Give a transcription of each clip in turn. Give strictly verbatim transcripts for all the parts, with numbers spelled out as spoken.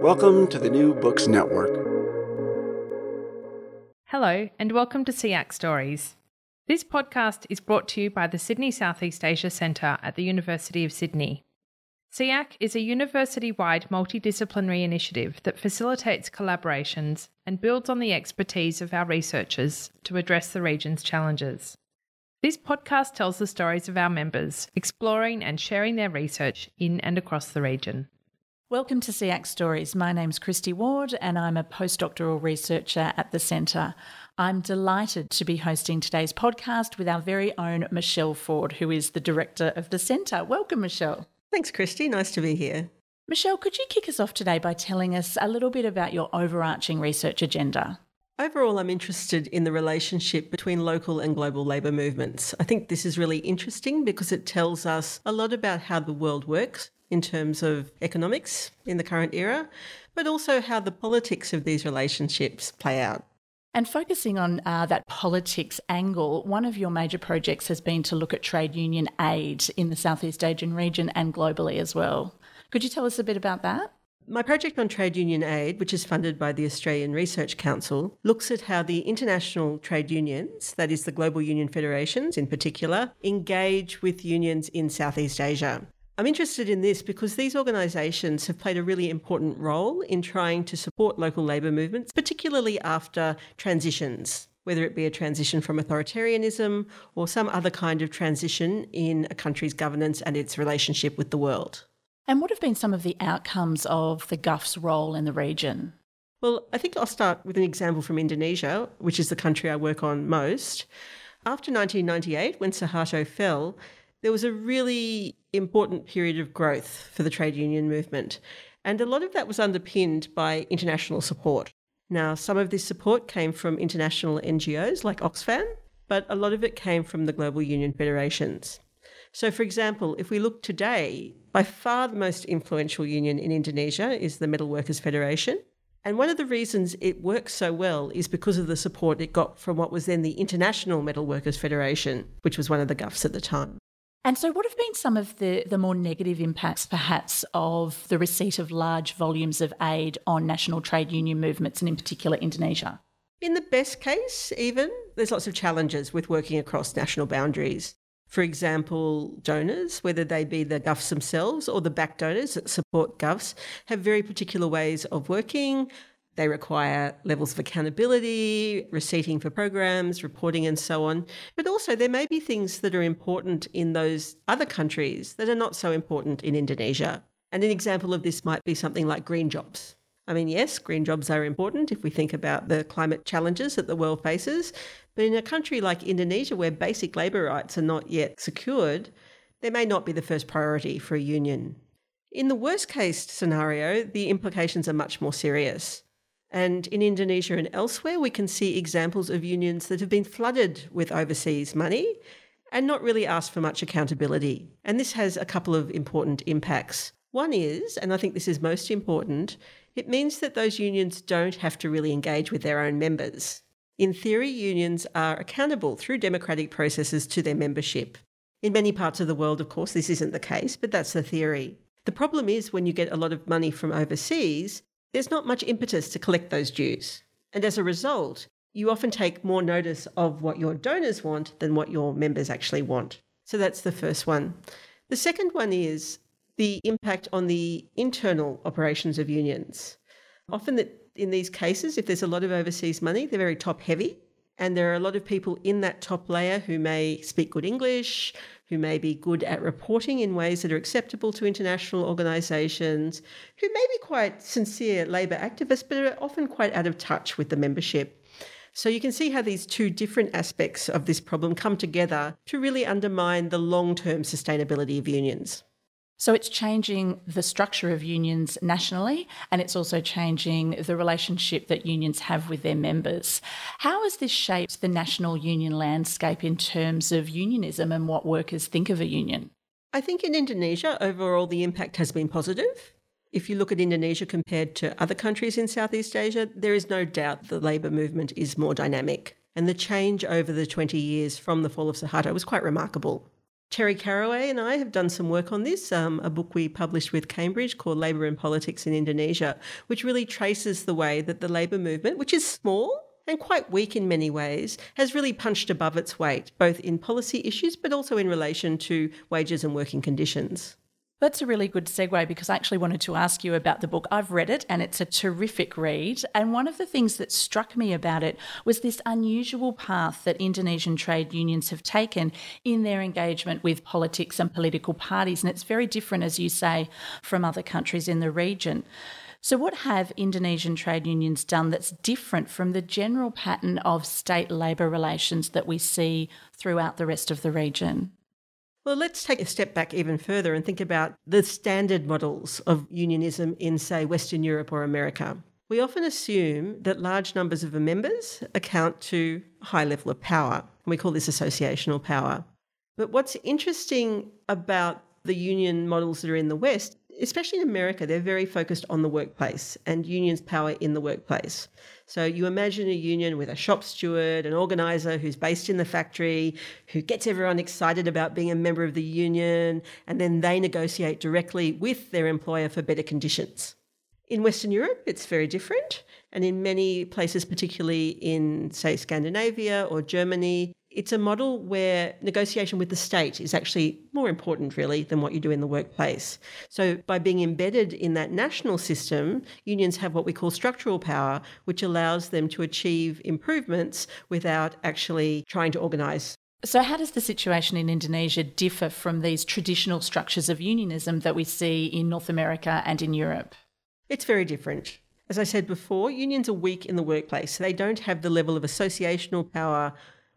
Welcome to the New Books Network. Hello, and welcome to S E A C Stories. This podcast is brought to you by the Sydney Southeast Asia Centre at the University of Sydney. S E A C is a university-wide multidisciplinary initiative that facilitates collaborations and builds on the expertise of our researchers to address the region's challenges. This podcast tells the stories of our members, exploring and sharing their research in and across the region. Welcome to S E A C Stories. My name's Christy Ward and I'm a postdoctoral researcher at the Centre. I'm delighted to be hosting today's podcast with our very own Michelle Ford, who is the Director of the Centre. Welcome, Michelle. Thanks, Christy. Nice to be here. Michelle, could you kick us off today by telling us a little bit about your overarching research agenda? Overall, I'm interested in the relationship between local and global labour movements. I think this is really interesting because it tells us a lot about how the world works in terms of economics in the current era, but also how the politics of these relationships play out. And focusing on uh, that politics angle, one of your major projects has been to look at trade union aid in the Southeast Asian region and globally as well. Could you tell us a bit about that? My project on trade union aid, which is funded by the Australian Research Council, looks at how the international trade unions, that is the global union federations in particular, engage with unions in Southeast Asia. I'm interested in this because these organisations have played a really important role in trying to support local labour movements, particularly after transitions, whether it be a transition from authoritarianism or some other kind of transition in a country's governance and its relationship with the world. And what have been some of the outcomes of the G U F's role in the region? Well, I think I'll start with an example from Indonesia, which is the country I work on most. After nineteen ninety-eight, when Suharto fell, there was a really important period of growth for the trade union movement, and a lot of that was underpinned by international support. Now, some of this support came from international N G Os like Oxfam, but a lot of it came from the global union federations. So, for example, if we look today, by far the most influential union in Indonesia is the Metal Workers' Federation. And one of the reasons it works so well is because of the support it got from what was then the International Metal Workers' Federation, which was one of the G U Fs at the time. And so what have been some of the, the more negative impacts, perhaps, of the receipt of large volumes of aid on national trade union movements and in particular Indonesia? In the best case, even, there's lots of challenges with working across national boundaries. For example, donors, whether they be the G U Fs themselves or the back donors that support G U Fs, have very particular ways of working. They require levels of accountability, receipting for programs, reporting and so on. But also there may be things that are important in those other countries that are not so important in Indonesia. And an example of this might be something like green jobs. I mean, yes, green jobs are important if we think about the climate challenges that the world faces. But in a country like Indonesia, where basic labour rights are not yet secured, they may not be the first priority for a union. In the worst case scenario, the implications are much more serious. And in Indonesia and elsewhere, we can see examples of unions that have been flooded with overseas money and not really asked for much accountability. And this has a couple of important impacts. One is, and I think this is most important, it means that those unions don't have to really engage with their own members. In theory, unions are accountable through democratic processes to their membership. In many parts of the world, of course, this isn't the case, but that's the theory. The problem is when you get a lot of money from overseas, there's not much impetus to collect those dues. And as a result, you often take more notice of what your donors want than what your members actually want. So that's the first one. The second one is the impact on the internal operations of unions. Often in these cases, if there's a lot of overseas money, they're very top heavy. And there are a lot of people in that top layer who may speak good English, who may be good at reporting in ways that are acceptable to international organisations, who may be quite sincere labour activists, but are often quite out of touch with the membership. So you can see how these two different aspects of this problem come together to really undermine the long-term sustainability of unions. So it's changing the structure of unions nationally, and it's also changing the relationship that unions have with their members. How has this shaped the national union landscape in terms of unionism and what workers think of a union? I think in Indonesia, overall, the impact has been positive. If you look at Indonesia compared to other countries in Southeast Asia, there is no doubt the labour movement is more dynamic. And the change over the twenty years from the fall of Suharto was quite remarkable. Terry Caraway and I have done some work on this, um, a book we published with Cambridge called Labour and Politics in Indonesia, which really traces the way that the labour movement, which is small and quite weak in many ways, has really punched above its weight, both in policy issues but also in relation to wages and working conditions. That's a really good segue, because I actually wanted to ask you about the book. I've read it and it's a terrific read. And one of the things that struck me about it was this unusual path that Indonesian trade unions have taken in their engagement with politics and political parties. And it's very different, as you say, from other countries in the region. So what have Indonesian trade unions done that's different from the general pattern of state labour relations that we see throughout the rest of the region? Well, let's take a step back even further and think about the standard models of unionism in, say, Western Europe or America. We often assume that large numbers of members account to a high level of power, and we call this associational power. But what's interesting about the union models that are in the West, especially in America, they're very focused on the workplace and unions' power in the workplace. So you imagine a union with a shop steward, an organiser who's based in the factory, who gets everyone excited about being a member of the union, and then they negotiate directly with their employer for better conditions. In Western Europe, it's very different. And in many places, particularly in, say, Scandinavia or Germany, it's a model where negotiation with the state is actually more important, really, than what you do in the workplace. So by being embedded in that national system, unions have what we call structural power, which allows them to achieve improvements without actually trying to organise. So how does the situation in Indonesia differ from these traditional structures of unionism that we see in North America and in Europe? It's very different. As I said before, unions are weak in the workplace. So they don't have the level of associational power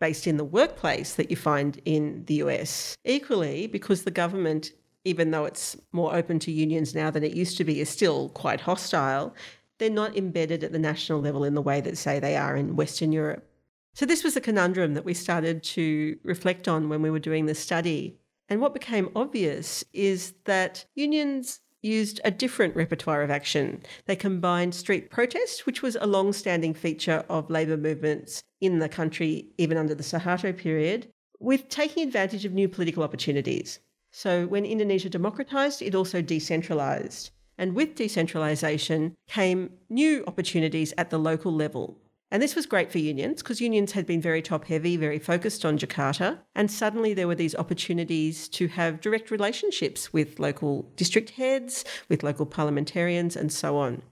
based in the workplace that you find in the U S. Equally, because the government, even though it's more open to unions now than it used to be, is still quite hostile, they're not embedded at the national level in the way that, say, they are in Western Europe. So this was a conundrum that we started to reflect on when we were doing the study. And what became obvious is that unions used a different repertoire of action. They combined street protest, which was a long-standing feature of labour movements in the country, even under the Suharto period, with taking advantage of new political opportunities. So when Indonesia democratised, it also decentralised. And with decentralisation came new opportunities at the local level. And this was great for unions, because unions had been very top-heavy, very focused on Jakarta, and suddenly there were these opportunities to have direct relationships with local district heads, with local parliamentarians, and so on.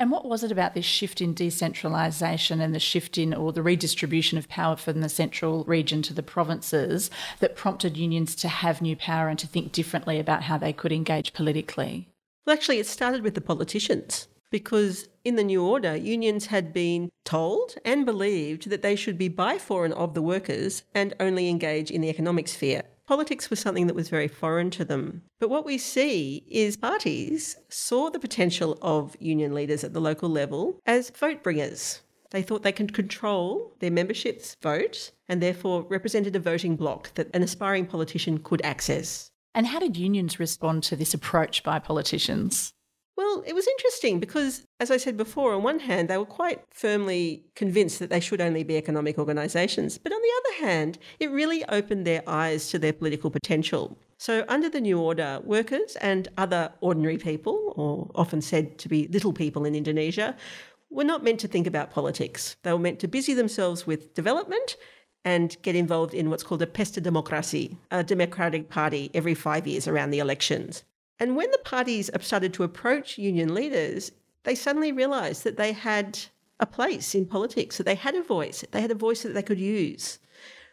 And what was it about this shift in decentralisation and the shift in, or the redistribution of power from the central region to the provinces, that prompted unions to have new power and to think differently about how they could engage politically? Well, actually, it started with the politicians. Because in the New Order, unions had been told and believed that they should be by, for and of the workers and only engage in the economic sphere. Politics was something that was very foreign to them. But what we see is parties saw the potential of union leaders at the local level as vote bringers. They thought they could control their membership's vote and therefore represented a voting bloc that an aspiring politician could access. And how did unions respond to this approach by politicians? Well, it was interesting because, as I said before, on one hand, they were quite firmly convinced that they should only be economic organisations. But on the other hand, it really opened their eyes to their political potential. So under the New Order, workers and other ordinary people, or often said to be little people in Indonesia, were not meant to think about politics. They were meant to busy themselves with development and get involved in what's called a Pesta Demokrasi, a democratic party every five years around the elections. And when the parties started to approach union leaders, they suddenly realised that they had a place in politics, that they had a voice, they had a voice that they could use.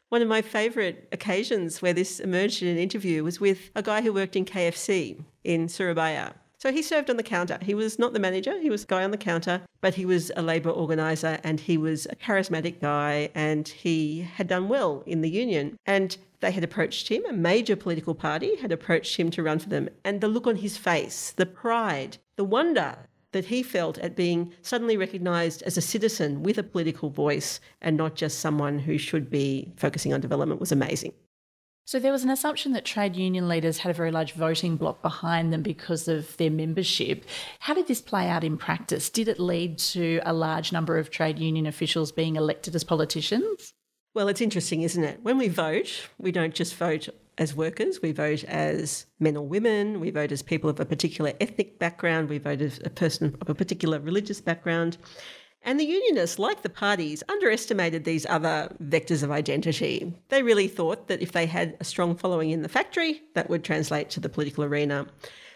One of my favourite occasions where this emerged in an interview was with a guy who worked in K F C in Surabaya. So he served on the counter. He was not the manager, he was a guy on the counter, but he was a labour organiser and he was a charismatic guy and he had done well in the union. And they had approached him, a major political party had approached him to run for them. And the look on his face, the pride, the wonder that he felt at being suddenly recognised as a citizen with a political voice and not just someone who should be focusing on development was amazing. So there was an assumption that trade union leaders had a very large voting bloc behind them because of their membership. How did this play out in practice? Did it lead to a large number of trade union officials being elected as politicians? Well, it's interesting, isn't it? When we vote, we don't just vote as workers. We vote as men or women. We vote as people of a particular ethnic background. We vote as a person of a particular religious background. And the unionists, like the parties, underestimated these other vectors of identity. They really thought that if they had a strong following in the factory, that would translate to the political arena.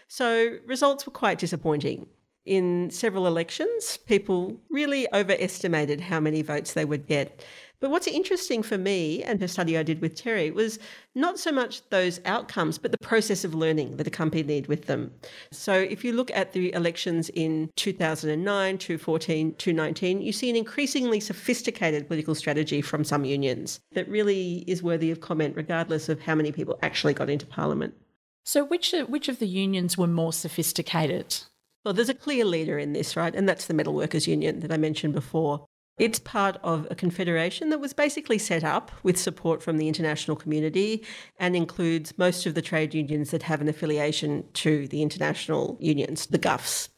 So results were quite disappointing. In several elections, people really overestimated how many votes they would get. But what's interesting for me, and the study I did with Terry, was not so much those outcomes, but the process of learning that accompanied with them. So if you look at the elections in two thousand nine, two thousand fourteen, two thousand nineteen, you see an increasingly sophisticated political strategy from some unions that really is worthy of comment, regardless of how many people actually got into parliament. So which, which of the unions were more sophisticated? Well, there's a clear leader in this, right? And that's the Metal Workers Union that I mentioned before. It's part of a confederation that was basically set up with support from the international community and includes most of the trade unions that have an affiliation to the international unions, the G U Fs.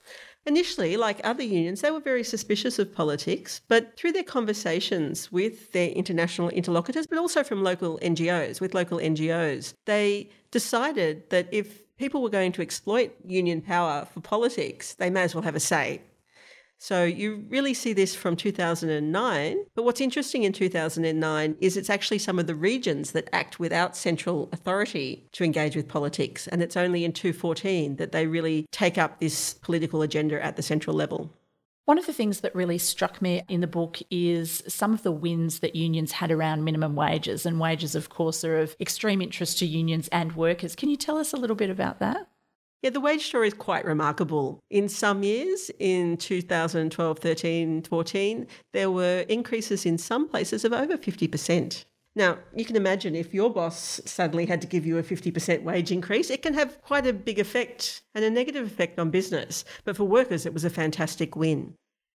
Initially, like other unions, they were very suspicious of politics, but through their conversations with their international interlocutors, but also from local N G Os, with local N G Os, they decided that if people were going to exploit union power for politics, they may as well have a say. So you really see this from two thousand nine. But what's interesting in two thousand nine is it's actually some of the regions that act without central authority to engage with politics. And it's only in two thousand fourteen that they really take up this political agenda at the central level. One of the things that really struck me in the book is some of the wins that unions had around minimum wages. And wages, of course, are of extreme interest to unions and workers. Can you tell us a little bit about that? Yeah, the wage story is quite remarkable. In some years, in two thousand twelve, thirteen, fourteen, there were increases in some places of over fifty percent. Now, you can imagine if your boss suddenly had to give you a fifty percent wage increase, it can have quite a big effect and a negative effect on business. But for workers, it was a fantastic win.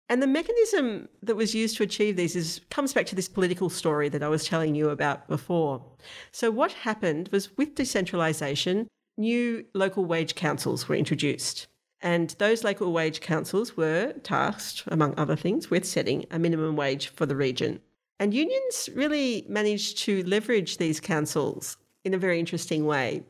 And the mechanism that was used to achieve these is comes back to this political story that I was telling you about before. So what happened was, with decentralisation, new local wage councils were introduced, and those local wage councils were tasked, among other things, with setting a minimum wage for the region. And unions really managed to leverage these councils in a very interesting way.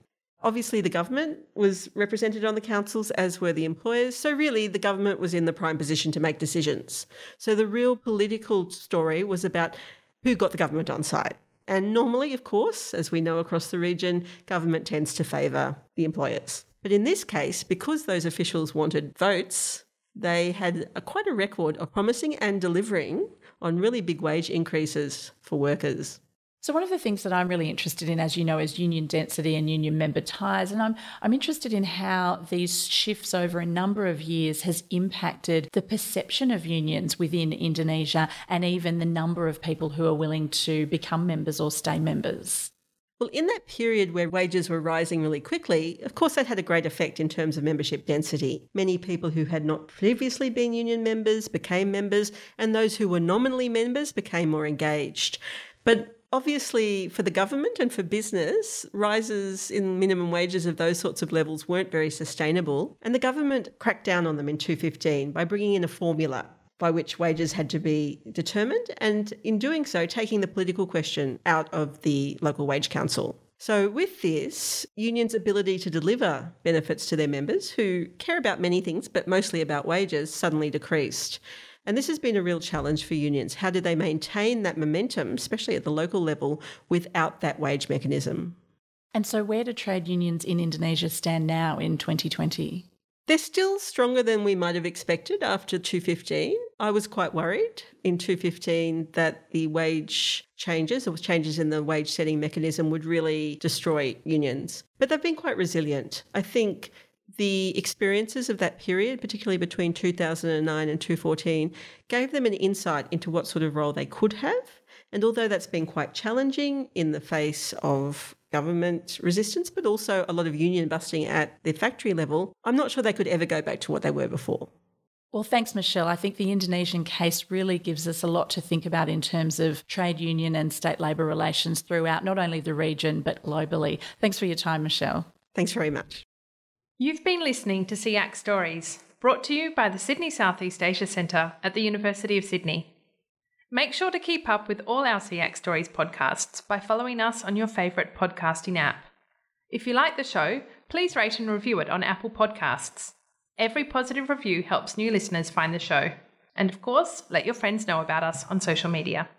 Obviously, the government was represented on the councils, as were the employers, so really the government was in the prime position to make decisions. So the real political story was about who got the government on side. And normally, of course, as we know across the region, government tends to favour the employers. But in this case, because those officials wanted votes, they had a, quite a record of promising and delivering on really big wage increases for workers. So one of the things that I'm really interested in, as you know, is union density and union member ties. And I'm I'm interested in how these shifts over a number of years has impacted the perception of unions within Indonesia and even the number of people who are willing to become members or stay members. Well, in that period where wages were rising really quickly, of course that had a great effect in terms of membership density. Many people who had not previously been union members became members, and those who were nominally members became more engaged. But obviously, for the government and for business, rises in minimum wages of those sorts of levels weren't very sustainable, and the government cracked down on them in two thousand fifteen by bringing in a formula by which wages had to be determined, and in doing so, taking the political question out of the local wage council. So with this, unions' ability to deliver benefits to their members, who care about many things but mostly about wages, suddenly decreased. And this has been a real challenge for unions. How do they maintain that momentum, especially at the local level, without that wage mechanism? And so where do trade unions in Indonesia stand now in twenty twenty? They're still stronger than we might have expected after two thousand fifteen. I was quite worried in two thousand fifteen that the wage changes or changes in the wage setting mechanism would really destroy unions. But they've been quite resilient. I think the experiences of that period, particularly between two thousand nine and two thousand fourteen, gave them an insight into what sort of role they could have. And although that's been quite challenging in the face of government resistance, but also a lot of union busting at the factory level, I'm not sure they could ever go back to what they were before. Well, thanks, Michelle. I think the Indonesian case really gives us a lot to think about in terms of trade union and state labour relations throughout not only the region, but globally. Thanks for your time, Michelle. Thanks very much. You've been listening to S E A C Stories, brought to you by the Sydney Southeast Asia Centre at the University of Sydney. Make sure to keep up with all our S E A C Stories podcasts by following us on your favourite podcasting app. If you like the show, please rate and review it on Apple Podcasts. Every positive review helps new listeners find the show. And of course, let your friends know about us on social media.